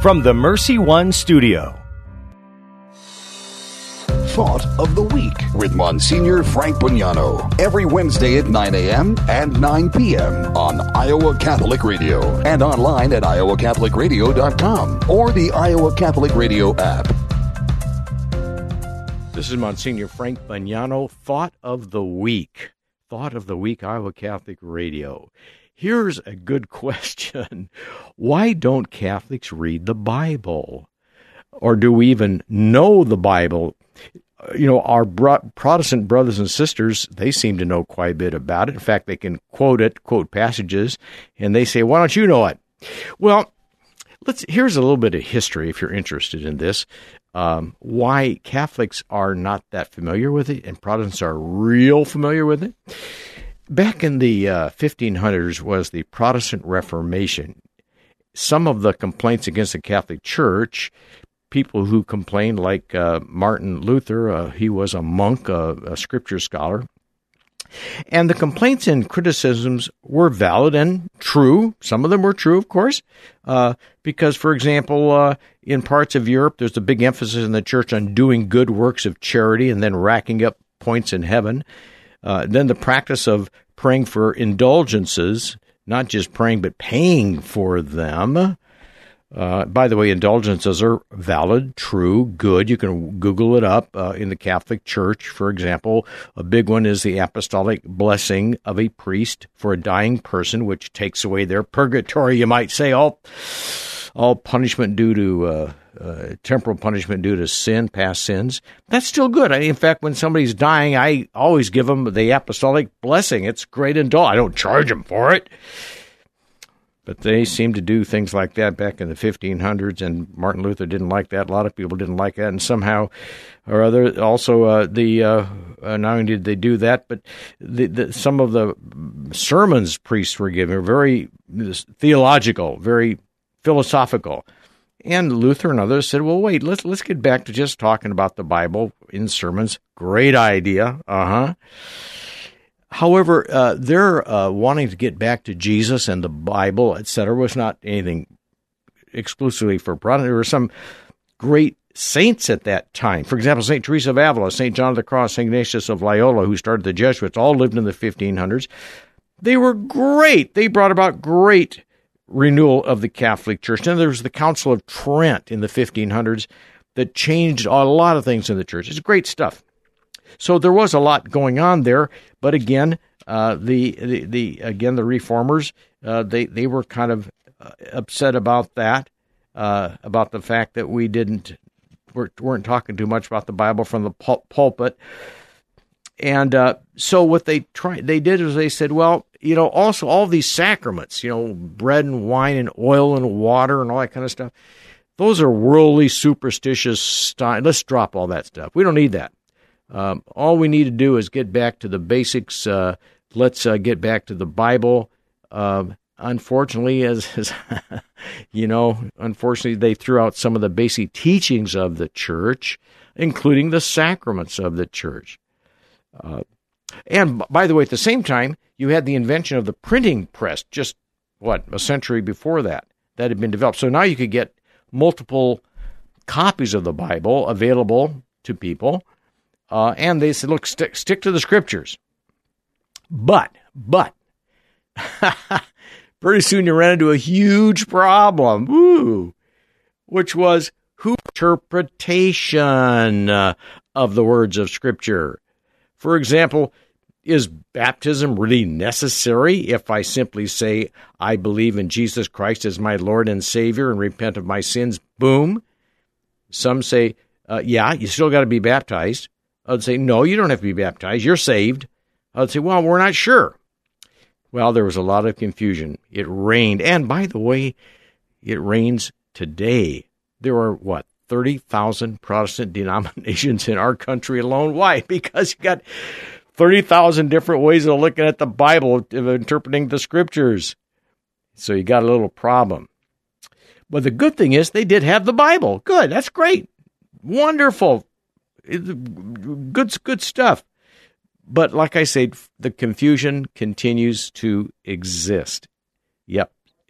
From the Mercy One Studio. Thought of the Week with Monsignor Frank Bognanno every Wednesday at 9 a.m. and 9 p.m. on Iowa Catholic Radio and online at iowacatholicradio.com or the Iowa Catholic Radio app. This is Monsignor Frank Bognanno, Thought of the Week. Thought of the Week, Iowa Catholic Radio. Here's a good question. Why don't Catholics read the Bible? Or do we even know the Bible? You know, our Protestant brothers and sisters, they seem to know quite a bit about it. In fact, they can quote it, quote passages, and they say, why don't you know it? Well, here's a little bit of history if you're interested in this, why Catholics are not that familiar with it and Protestants are real familiar with it. Back in the 1500s was the Protestant Reformation. Some of the complaints against the Catholic Church, people who complained, like Martin Luther, he was a monk, a scripture scholar. And the complaints and criticisms were valid and true. Some of them were true, of course, because, for example, in parts of Europe, there's a big emphasis in the church on doing good works of charity and then racking up points in heaven. Then the practice of praying for indulgences, not just praying, but paying for them. By the way, indulgences are valid, true, good. You can Google it up. In the Catholic Church, for example, a big one is the apostolic blessing of a priest for a dying person, which takes away their purgatory, you might say, all punishment due to temporal punishment due to sin, past sins. That's still good. In fact, when somebody's dying, I always give them the apostolic blessing. It's great indulgence. I don't charge them for it. But they seemed to do things like that back in the 1500s, and Martin Luther didn't like that. A lot of people didn't like that, and somehow or other, also not only did they do that, but some of the sermons priests were giving were very theological, very philosophical. And Luther and others said, "Well, wait, let's get back to just talking about the Bible in sermons." Great idea, However, their wanting to get back to Jesus and the Bible, etc., was not anything exclusively for Protestants. There were some great saints at that time. For example, St. Teresa of Avila, St. John of the Cross, St. Ignatius of Loyola, who started the Jesuits, all lived in the 1500s. They were great. They brought about great renewal of the Catholic Church. Then there was the Council of Trent in the 1500s that changed a lot of things in the Church. It's great stuff. So there was a lot going on there, but again, the reformers they were kind of upset about that, about the fact that we weren't talking too much about the Bible from the pulpit, and so what they did was they said, well, you know, also all these sacraments, you know, bread and wine and oil and water and all that kind of stuff, those are worldly, superstitious stuff. Let's drop all that stuff. We don't need that. All we need to do is get back to the basics. Let's get back to the Bible. Unfortunately, as you know, unfortunately, they threw out some of the basic teachings of the Church, including the sacraments of the Church. And by the way, at the same time, you had the invention of the printing press just, a century before that had been developed. So now you could get multiple copies of the Bible available to people. And they said, look, stick to the scriptures. But, pretty soon you ran into a huge problem, which was interpretation of the words of Scripture. For example, is baptism really necessary if I simply say, I believe in Jesus Christ as my Lord and Savior and repent of my sins? Boom. Some say, yeah, you still got to be baptized. I'd say, no, you don't have to be baptized. You're saved. I'd say, well, we're not sure. Well, there was a lot of confusion. It rained. And by the way, it rains today. There are, 30,000 Protestant denominations in our country alone. Why? Because you got 30,000 different ways of looking at the Bible, of interpreting the Scriptures. So you got a little problem. But the good thing is they did have the Bible. Good. That's great. Wonderful. Good stuff. But like I said, the confusion continues to exist.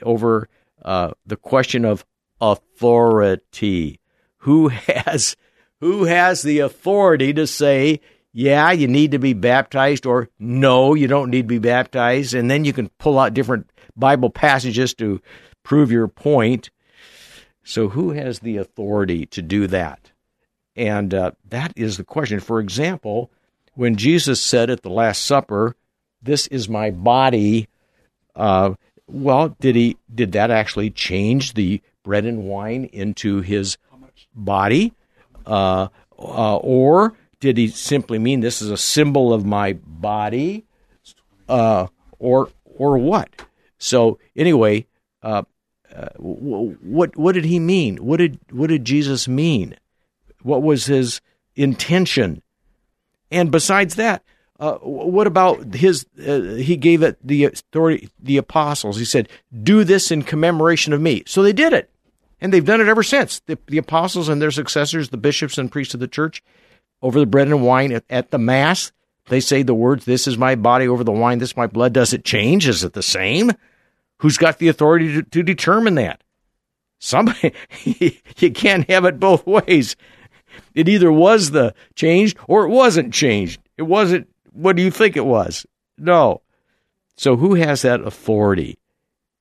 Over the question of authority. Who has the authority to say, yeah, you need to be baptized, or no, you don't need to be baptized? And then you can pull out different Bible passages to prove your point. So who has the authority to do that? And that is the question. For example, when Jesus said at the Last Supper, "This is my body," did that actually change the bread and wine into his body? Or did he simply mean this is a symbol of my body? Or what? So anyway, what did he mean? What did Jesus mean? What was his intention? And besides that, what about his? He gave it the authority, the apostles. He said, "Do this in commemoration of me." So they did it, and they've done it ever since. The apostles and their successors, the bishops and priests of the church, over the bread and wine at the Mass, they say the words, "This is my body," over the wine, "This is my blood." Does it change? Is it the same? Who's got the authority to determine that? Somebody. You can't have it both ways. It either was the changed or it wasn't changed. It wasn't, what do you think it was? No. So who has that authority?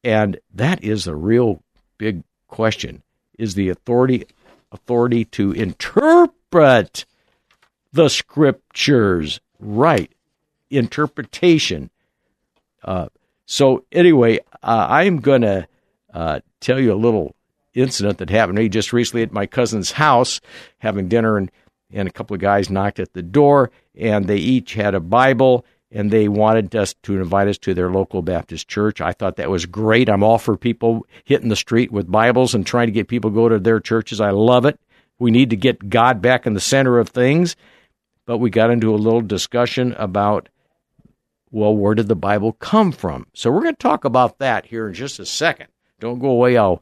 And that is a real big question, is the authority to interpret the Scriptures, right? Interpretation. So anyway, I'm going to tell you a little incident that happened to me just recently at my cousin's house, having dinner, and a couple of guys knocked at the door, and they each had a Bible, and they wanted us to invite us to their local Baptist church. I thought that was great. I'm all for people hitting the street with Bibles and trying to get people to go to their churches. I love it. We need to get God back in the center of things. But we got into a little discussion about, well, where did the Bible come from? So we're going to talk about that here in just a second. Don't go away. I'll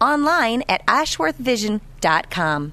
Online at ashworthvision.com.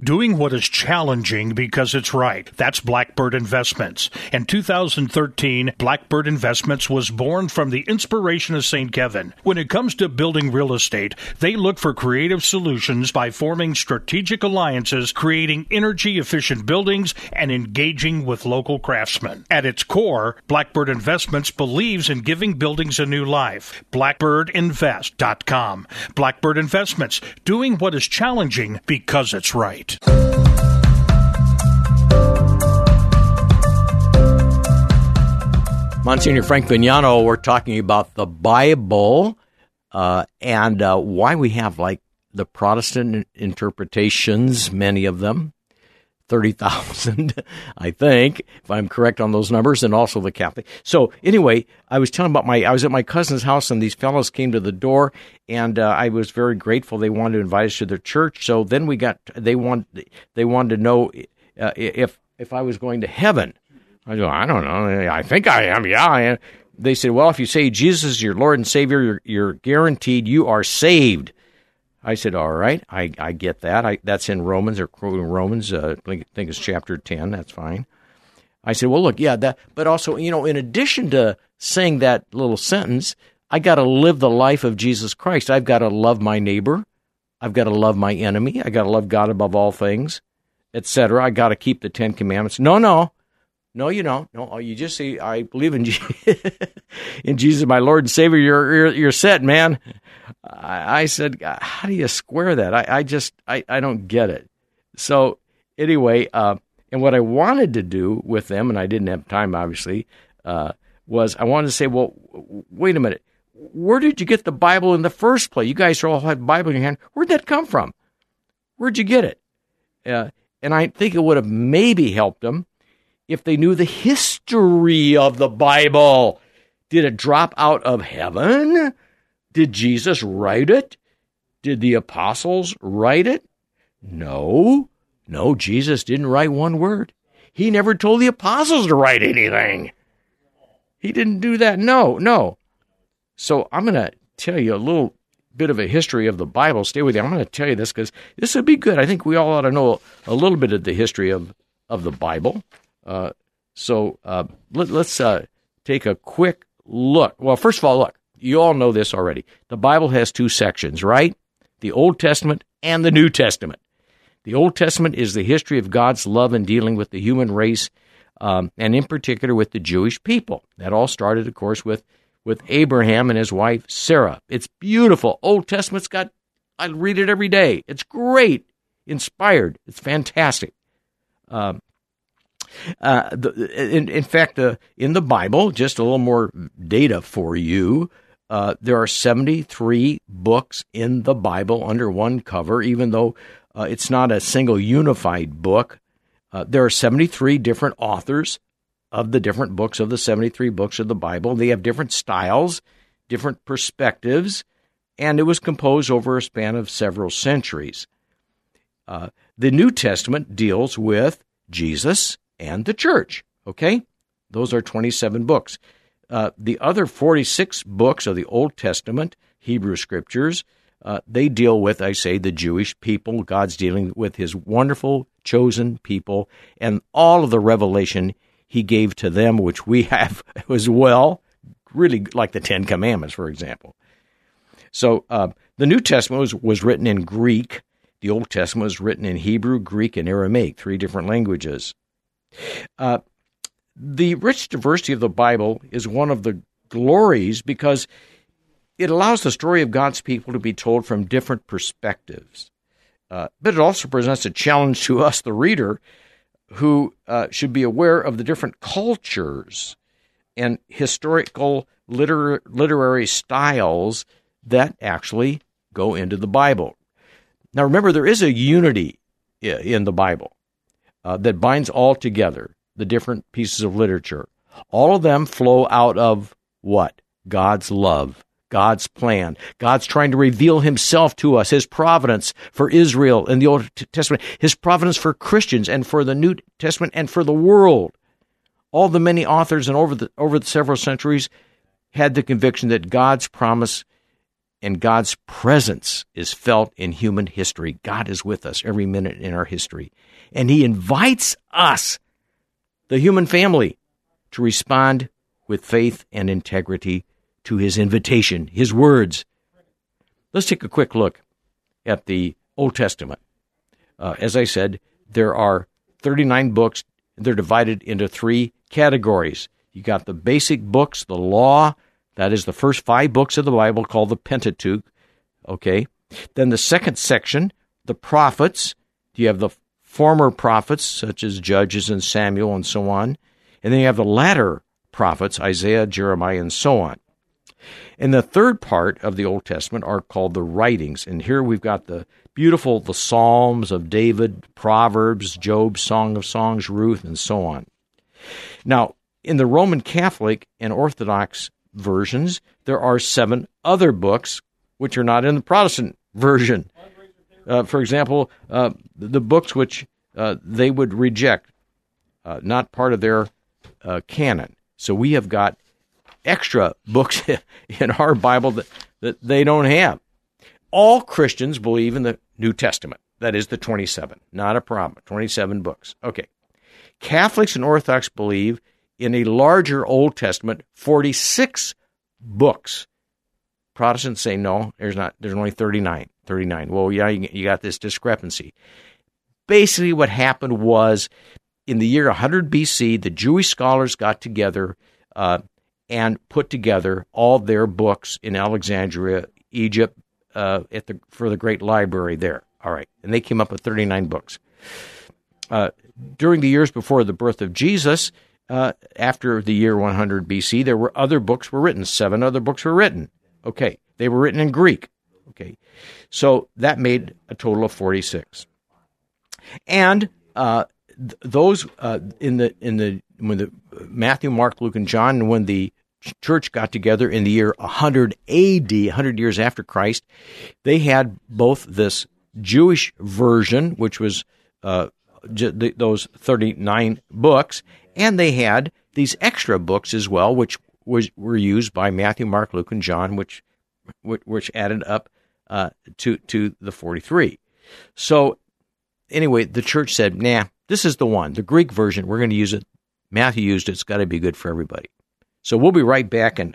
Doing what is challenging because it's right. That's Blackbird Investments. In 2013, Blackbird Investments was born from the inspiration of St. Kevin. When it comes to building real estate, they look for creative solutions by forming strategic alliances, creating energy-efficient buildings, and engaging with local craftsmen. At its core, Blackbird Investments believes in giving buildings a new life. BlackbirdInvest.com. Blackbird Investments, doing what is challenging because it's right. Monsignor Frank Bognanno, we're talking about the Bible and why we have like the Protestant interpretations, many of them, 30,000, I think, if I'm correct on those numbers, and also the Catholic. So anyway, I was telling about I was at my cousin's house, and these fellows came to the door, and I was very grateful. They wanted to invite us to their church. So then they wanted to know if I was going to heaven. I go, I don't know. I think I am. Yeah, I am. They said, well, if you say Jesus is your Lord and Savior, you're guaranteed you are saved. I said, all right, I get that. That's in Romans, or quoting Romans, I think it's chapter 10, that's fine. I said, well, look, yeah, that, but also, you know, in addition to saying that little sentence, I got to live the life of Jesus Christ. I've got to love my neighbor. I've got to love my enemy. I got to love God above all things, etc. I got to keep the Ten Commandments. No, you don't. No, you just say, I believe in Jesus, in Jesus, my Lord and Savior. You're set, man. I said, how do you square that? I just don't get it. So anyway, and what I wanted to do with them, and I didn't have time, obviously, was I wanted to say, well, wait a minute. Where did you get the Bible in the first place? You guys all have Bible in your hand. Where'd that come from? Where'd you get it? And I think it would have maybe helped them if they knew the history of the Bible. Did it drop out of heaven? Did Jesus write it? Did the apostles write it? No, Jesus didn't write one word. He never told the apostles to write anything. He didn't do that. No. So I'm going to tell you a little bit of a history of the Bible. Stay with you. I'm going to tell you this because this would be good. I think we all ought to know a little bit of the history of the Bible. So let's take a quick look. Well, first of all, look, you all know this already. The Bible has two sections, right? The Old Testament and the New Testament. The Old Testament is the history of God's love in dealing with the human race, and in particular with the Jewish people. That all started, of course, with Abraham and his wife, Sarah. It's beautiful. Old Testament's got, I read it every day. It's great, inspired. It's fantastic. In fact, in the Bible, just a little more data for you, there are 73 books in the Bible under one cover, even though it's not a single unified book. There are 73 different authors of the different books, of the 73 books of the Bible. They have different styles, different perspectives, and it was composed over a span of several centuries. The New Testament deals with Jesus and the church, okay? Those are 27 books. The other 46 books of the Old Testament, Hebrew Scriptures, they deal with, I say, the Jewish people. God's dealing with his wonderful chosen people and all of the revelation he gave to them, which we have as well, really like the Ten Commandments, for example. So the New Testament was written in Greek. The Old Testament was written in Hebrew, Greek, and Aramaic, three different languages. The rich diversity of the Bible is one of the glories because it allows the story of God's people to be told from different perspectives. But it also presents a challenge to us, the reader, who should be aware of the different cultures and historical literary styles that actually go into the Bible. Now, remember, there is a unity in the Bible that binds all together, the different pieces of literature. All of them flow out of what? God's love, God's plan. God's trying to reveal himself to us, his providence for Israel in the Old Testament, his providence for Christians and for the New Testament and for the world. All the many authors and over the several centuries had the conviction that God's promise and God's presence is felt in human history. God is with us every minute in our history. And he invites us, the human family, to respond with faith and integrity to his invitation, his words. Let's take a quick look at the Old Testament. As I said, there are 39 books. They're divided into three categories. You got the basic books, the law, that is the first 5 books of the Bible called the Pentateuch. Okay. Then the second section, the prophets. You have the former prophets, such as Judges and Samuel and so on. And then you have the latter prophets, Isaiah, Jeremiah, and so on. And the third part of the Old Testament are called the writings. And here we've got the Psalms of David, Proverbs, Job, Song of Songs, Ruth, and so on. Now, in the Roman Catholic and Orthodox versions, there are 7 other books which are not in the Protestant version. For example, the books which they would reject, not part of their canon. So we have got extra books in our Bible that they don't have. all Christians believe in the New Testament. That is the 27. Not a problem. 27 books. Okay. Catholics and Orthodox believe in a larger Old Testament, 46 books. Protestants say, no, there's only 39. 39. Well, yeah, you got this discrepancy. Basically, what happened was, in the year 100 B.C., the Jewish scholars got together and put together all their books in Alexandria, Egypt, for the great library there. All right. And they came up with 39 books. During the years before the birth of Jesus, after the year 100 B.C., there were other books were written. 7 other books were written. Okay. They were written in Greek. Okay. So that made a total of 46. And those when the Matthew, Mark, Luke, and John, when the church got together in the year 100 A.D., 100 years after Christ, they had both this Jewish version, which was those 39 books, and they had these extra books as well, which were used by Matthew, Mark, Luke, and John, which added up to the 43. So anyway, the church said, nah, this is the one, the Greek version. We're going to use it. Matthew used it. It's got to be good for everybody. So we'll be right back, and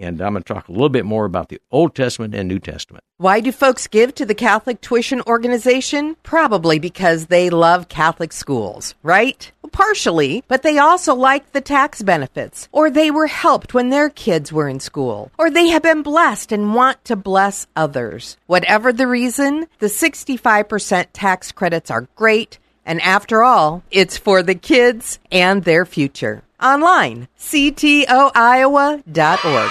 I'm going to talk a little bit more about the Old Testament and New Testament. Why do folks give to the Catholic Tuition Organization? Probably because they love Catholic schools, right? Well, partially, but they also like the tax benefits, or they were helped when their kids were in school, or they have been blessed and want to bless others. Whatever the reason, the 65% tax credits are great, and after all, it's for the kids and their future. Online, ctoiowa.org.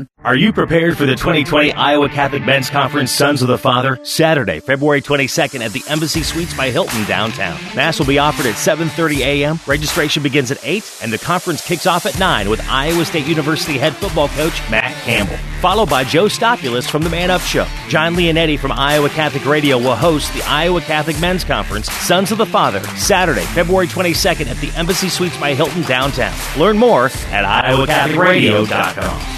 Are you prepared for the 2020 Iowa Catholic Men's Conference Sons of the Father? Saturday, February 22nd at the Embassy Suites by Hilton Downtown. Mass will be offered at 7:30 a.m. Registration begins at 8, and the conference kicks off at 9 with Iowa State University head football coach Matt Campbell, followed by Joe Stopulis from the Man Up Show. John Leonetti from Iowa Catholic Radio will host the Iowa Catholic Men's Conference Sons of the Father, Saturday, February 22nd at the Embassy Suites by Hilton Downtown. Learn more at iowacatholicradio.com.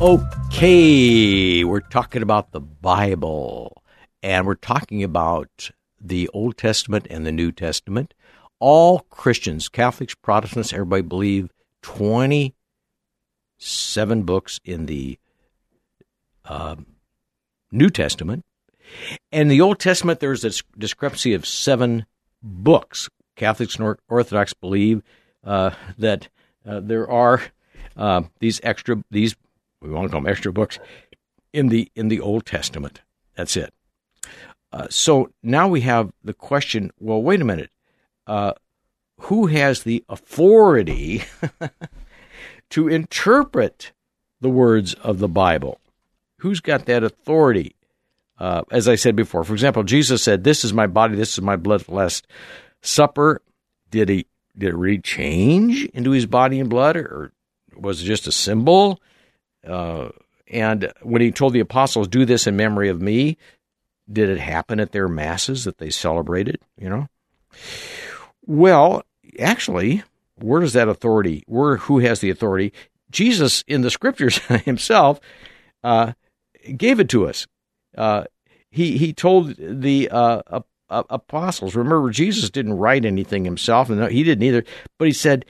Okay, we're talking about the Bible, and we're talking about the Old Testament and the New Testament. All Christians, Catholics, Protestants, everybody believe 27 books in the New Testament. In the Old Testament, there's this discrepancy of 7 books. Catholics and Orthodox believe that there are these we want to call them extra books in the Old Testament. That's it. So now we have the question. Well, wait a minute. Who has the authority to interpret the words of the Bible? Who's got that authority? As I said before, for example, Jesus said, "This is my body. This is my blood." Last Supper, did it really change into his body and blood, or was it just a symbol? And when he told the apostles, do this in memory of me, did it happen at their masses that they celebrated, you know? Well, actually, where does that authority, who has the authority? Jesus, in the Scriptures himself, gave it to us. He told the apostles. Remember, Jesus didn't write anything himself, and he didn't either. But he said,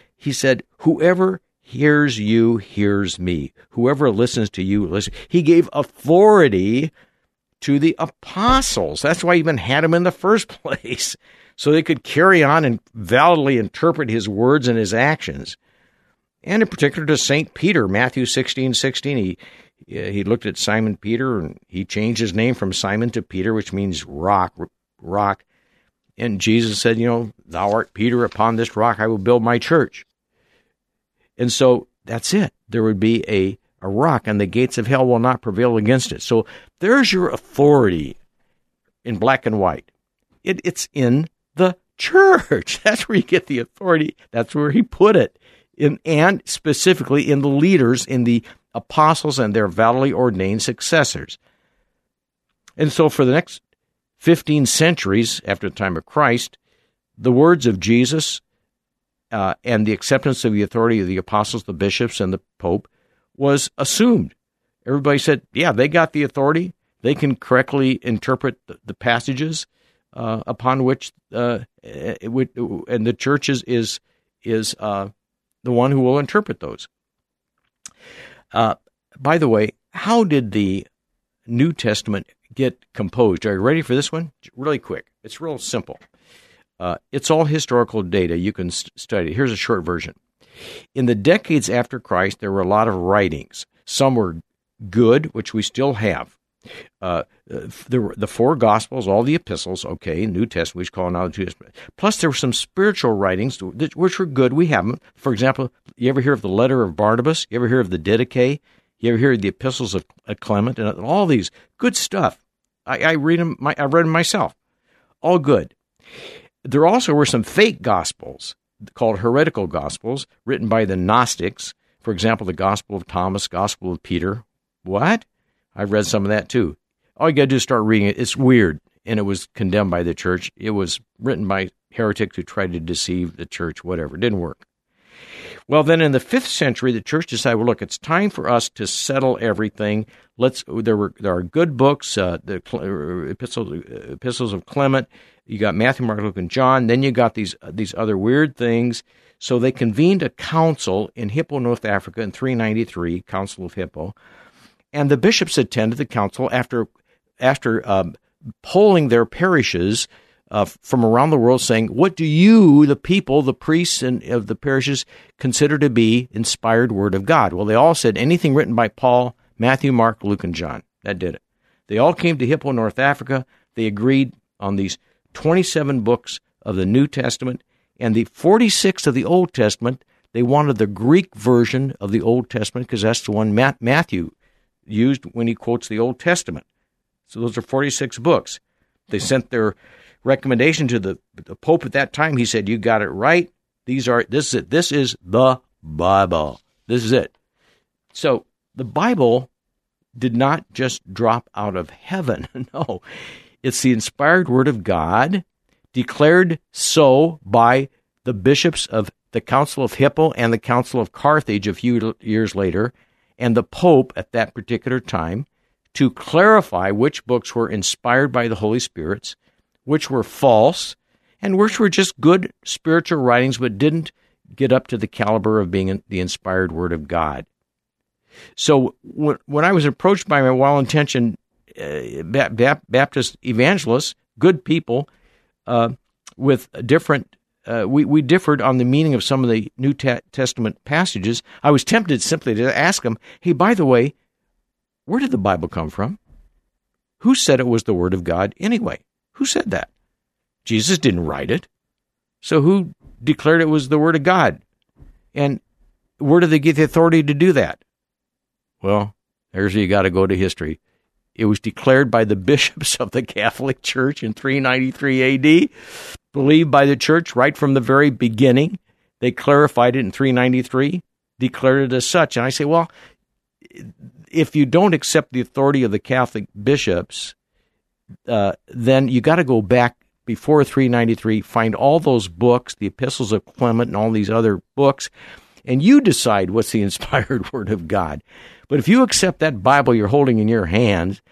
whoever hears you, hears me. Whoever listens to you, listens. He gave authority to the apostles. That's why he even had them in the first place, so they could carry on and validly interpret his words and his actions. And in particular to St. Peter, Matthew 16:16, he looked at Simon Peter, and he changed his name from Simon to Peter, which means rock. And Jesus said, thou art Peter, upon this rock I will build my church. And so that's it. There would be a rock, and the gates of hell will not prevail against it. So there's your authority in black and white. It's in the church. That's where you get the authority. That's where he put it. And specifically in the leaders, in the apostles and their validly ordained successors. And so for the next 15 centuries after the time of Christ, the words of Jesus and the acceptance of the authority of the apostles, the bishops, and the Pope was assumed. Everybody said, yeah, they got the authority. They can correctly interpret the passages upon which and the church is the one who will interpret those. By the way, how did the New Testament get composed? Are you ready for this one? Really quick. It's real simple. It's all historical data. You can study. Here's a short version. In the decades after Christ, there were a lot of writings. Some were good, which we still have. There were the four Gospels, all the epistles, okay, New Testament, we call it now the New Testament. Plus, there were some spiritual writings, which were good. We have them. For example, you ever hear of the letter of Barnabas? You ever hear of the Didache? You ever hear of the Epistles of Clement? And all these good stuff. I read them. I read them myself. All good. There also were some fake Gospels called heretical Gospels, written by the Gnostics. For example, the Gospel of Thomas, Gospel of Peter. What? I've read some of that too. All you got to do is start reading it. It's weird, and it was condemned by the church. It was written by heretics who tried to deceive the church, whatever. It didn't work. Well, then in the 5th century, the church decided, well, look, it's time for us to settle everything. There are good books, the Epistles of Clement. You got Matthew, Mark, Luke, and John. Then you got these other weird things. So they convened a council in Hippo, North Africa in 393, Council of Hippo. And the bishops attended the council after polling their parishes from around the world, saying, what do you, the people, the priests of the parishes, consider to be inspired word of God? Well, they all said anything written by Paul, Matthew, Mark, Luke, and John. That did it. They all came to Hippo, North Africa. They agreed on these 27 books of the New Testament and the 46 of the Old Testament. They wanted the Greek version of the Old Testament because that's the one Matthew used when he quotes the Old Testament. So those are 46 books. They sent their recommendation to the Pope at that time. He said, you got it right. This is the Bible. This is it. So the Bible did not just drop out of heaven. No, it's the inspired word of God, declared so by the bishops of the Council of Hippo and the Council of Carthage a few years later, and the Pope at that particular time, to clarify which books were inspired by the Holy Spirit, which were false, and which were just good spiritual writings but didn't get up to the caliber of being the inspired Word of God. So when I was approached by my well-intentioned Baptist evangelists, good people, with different we differed on the meaning of some of the New Testament passages. I was tempted simply to ask them, hey, by the way, where did the Bible come from? Who said it was the Word of God anyway? Who said that? Jesus didn't write it. So who declared it was the Word of God? And where did they get the authority to do that? Well, there's where you got to go to history. It was declared by the bishops of the Catholic Church in 393 AD, believed by the church right from the very beginning. They clarified it in 393, declared it as such. And I say, well, if you don't accept the authority of the Catholic bishops, then you got to go back before 393, find all those books, the Epistles of Clement and all these other books, and you decide what's the inspired Word of God. But if you accept that Bible you're holding in your hands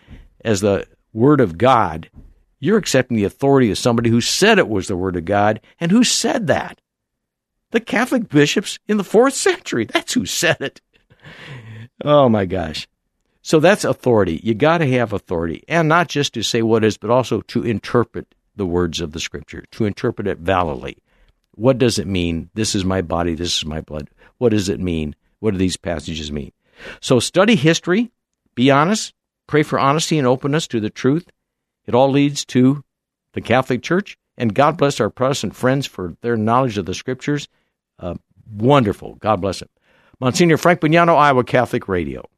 as the Word of God, You're accepting the authority of somebody who said it was the Word of God, and who said that? The Catholic bishops in the 4th century. That's who said it. Oh, my gosh. So that's authority. You got to have authority, and not just to say what is, but also to interpret the words of the Scripture, to interpret it validly. What does it mean? This is my body. This is my blood. What does it mean? What do these passages mean? So study history. Be honest. Pray for honesty and openness to the truth. It all leads to the Catholic Church. And God bless our Protestant friends for their knowledge of the Scriptures. Wonderful. God bless them. Monsignor Frank Bognanno, Iowa Catholic Radio.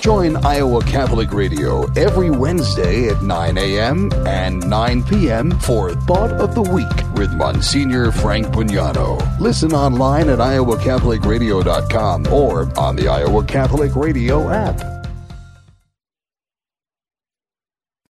Join Iowa Catholic Radio every Wednesday at 9 a.m. and 9 p.m. for Thought of the Week with Monsignor Frank Bognanno. Listen online at iowacatholicradio.com or on the Iowa Catholic Radio app.